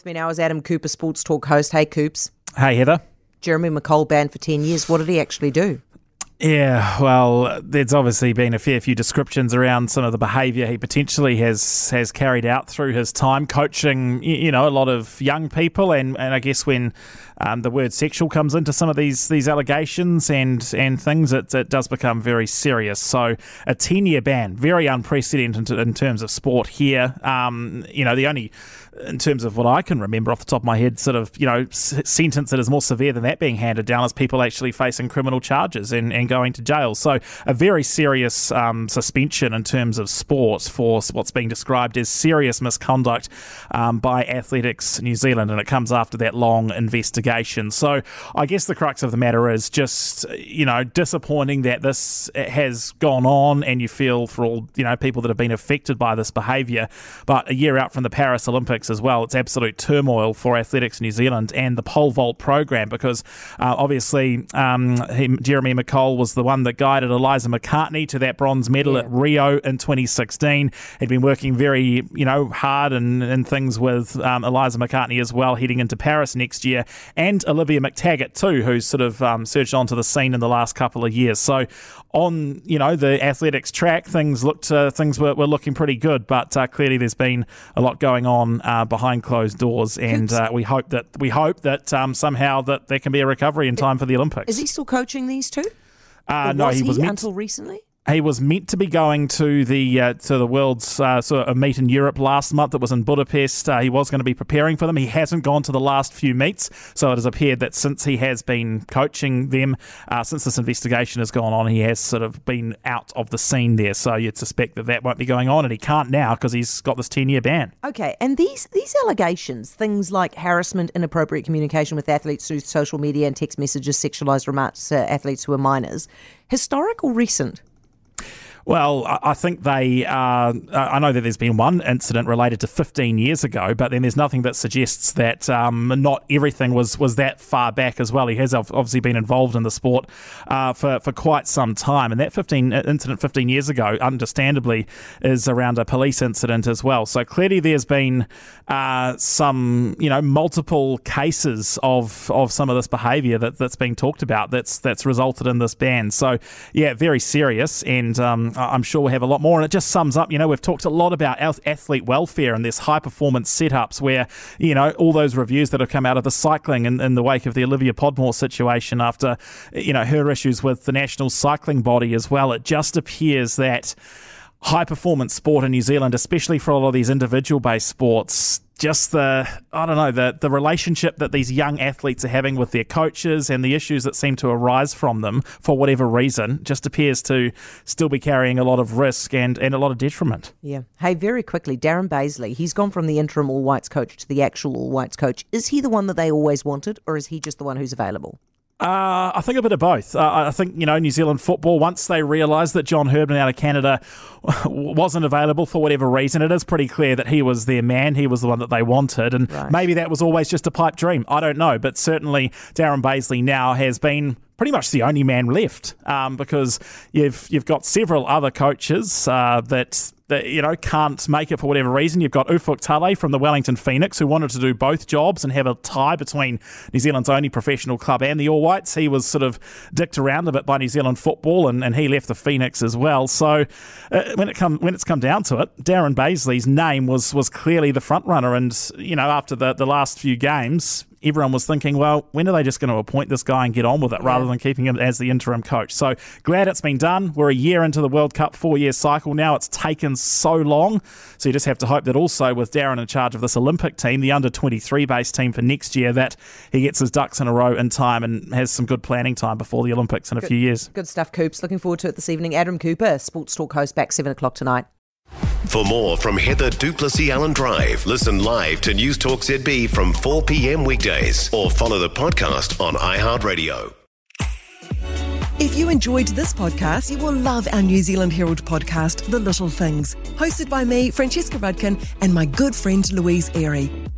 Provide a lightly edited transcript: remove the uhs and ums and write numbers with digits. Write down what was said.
It's been hours. Adam Cooper, Sports Talk host. Hey, Coops. Hey, Heather. Jeremy McColl banned for 10 years. What did he actually do? Yeah, well, there's obviously been a fair few descriptions around some of the behaviour he potentially has carried out through his time coaching, you know, a lot of young people. And I guess when the word sexual comes into some of these allegations and things, it does become very serious. So a 10-year ban, very unprecedented in terms of sport here. You know, the only, in terms of what I can remember off the top of my head, sort of, you know, sentence that is more severe than that being handed down is people actually facing criminal charges and going to jail. So a very serious suspension in terms of sport for what's being described as serious misconduct by Athletics New Zealand, and it comes after that long investigation. So I guess the crux of the matter is just, you know, disappointing that this has gone on, and you feel for all, you know, people that have been affected by this behaviour. But a year out from the Paris Olympics as well, it's absolute turmoil for Athletics New Zealand and the pole vault program, because obviously Jeremy McColl was the one that guided Eliza McCartney to that bronze medal at Rio in 2016. He'd been working very, you know, hard and things with Eliza McCartney as well, heading into Paris next year, and Olivia McTaggart too, who's sort of surged onto the scene in the last couple of years. So on, you know, the athletics track, things were looking pretty good, but clearly there's been a lot going on behind closed doors, and we hope that somehow that there can be a recovery in time for the Olympics. Is he still coaching these two? No, he was until recently. He was meant to be going to the world's sort of meet in Europe last month. It was in Budapest. He was going to be preparing for them. He hasn't gone to the last few meets, so it has appeared that since he has been coaching them, since this investigation has gone on, he has sort of been out of the scene there. So you'd suspect that won't be going on, and he can't now because he's got this 10-year ban. Okay, and these allegations, things like harassment, inappropriate communication with athletes through social media and text messages, sexualised remarks to athletes who are minors, historic or recent? Well, I think I know that there's been one incident related to 15 years ago, but then there's nothing that suggests that not everything was that far back as well. He has obviously been involved in the sport for quite some time, and that incident 15 years ago, understandably, is around a police incident as well. So clearly there's been some, you know, multiple cases of some of this behaviour that's being talked about that's resulted in this ban. So, yeah, very serious, and I'm sure we'll have a lot more, and it just sums up, you know, we've talked a lot about athlete welfare and this high-performance setups where, you know, all those reviews that have come out of the cycling in the wake of the Olivia Podmore situation after, you know, her issues with the national cycling body as well. It just appears that high-performance sport in New Zealand, especially for a lot of these individual-based sports, just the relationship that these young athletes are having with their coaches and the issues that seem to arise from them for whatever reason just appears to still be carrying a lot of risk and a lot of detriment. Yeah. Hey, very quickly, Darren Baisley, he's gone from the interim All-Whites coach to the actual All-Whites coach. Is he the one that they always wanted, or is he just the one who's available? I think a bit of both. I think, you know, New Zealand football, once they realised that John Herbman out of Canada wasn't available for whatever reason, it is pretty clear that he was their man. He was the one that they wanted, and maybe that was always just a pipe dream. I don't know, but certainly Darren Baisley now has been pretty much the only man left, because you've got several other coaches that you know can't make it for whatever reason. You've got Ufuk Tale from the Wellington Phoenix, who wanted to do both jobs and have a tie between New Zealand's only professional club and the All-Whites. He was sort of dicked around a bit by New Zealand football, and he left the Phoenix as well. So when it's come down to it, Darren Baisley's name was clearly the front runner, and, you know, after the last few games, everyone was thinking, well, when are they just going to appoint this guy and get on with it rather than keeping him as the interim coach? So glad it's been done. We're a year into the World Cup four-year cycle now. It's taken so long. So you just have to hope that also with Darren in charge of this Olympic team, the under-23 based team for next year, that he gets his ducks in a row in time and has some good planning time before the Olympics in a few years. Good stuff, Coops. Looking forward to it this evening. Adam Cooper, Sports Talk host, back 7 o'clock tonight. For more from Heather du Plessis-Allan Drive, listen live to News Talk ZB from 4 p.m. weekdays, or follow the podcast on iHeartRadio. If you enjoyed this podcast, you will love our New Zealand Herald podcast, The Little Things, hosted by me, Francesca Rudkin, and my good friend Louise Ayrey.